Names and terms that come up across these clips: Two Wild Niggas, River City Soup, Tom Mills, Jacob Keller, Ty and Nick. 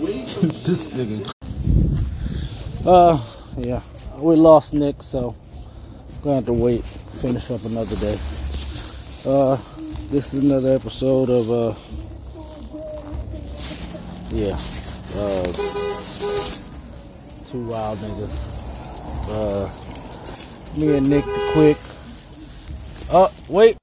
This nigga. Yeah, we lost Nick, so I'm gonna have to wait, finish up another day. This is another episode of Two Wild Niggas. Me and Nick the Quick. Wait.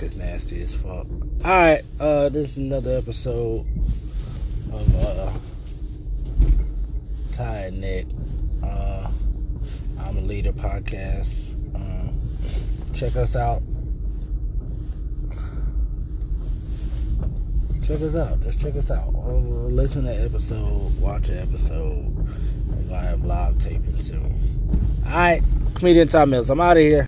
cause nasty as fuck. Alright, this is another episode of Ty and Nick. I'm a Leader podcast. Check us out. Check us out. Just check us out. Listen to episode. Watch an episode. We're gonna have live taping soon. Alright, comedian Tom Mills. I'm out of here.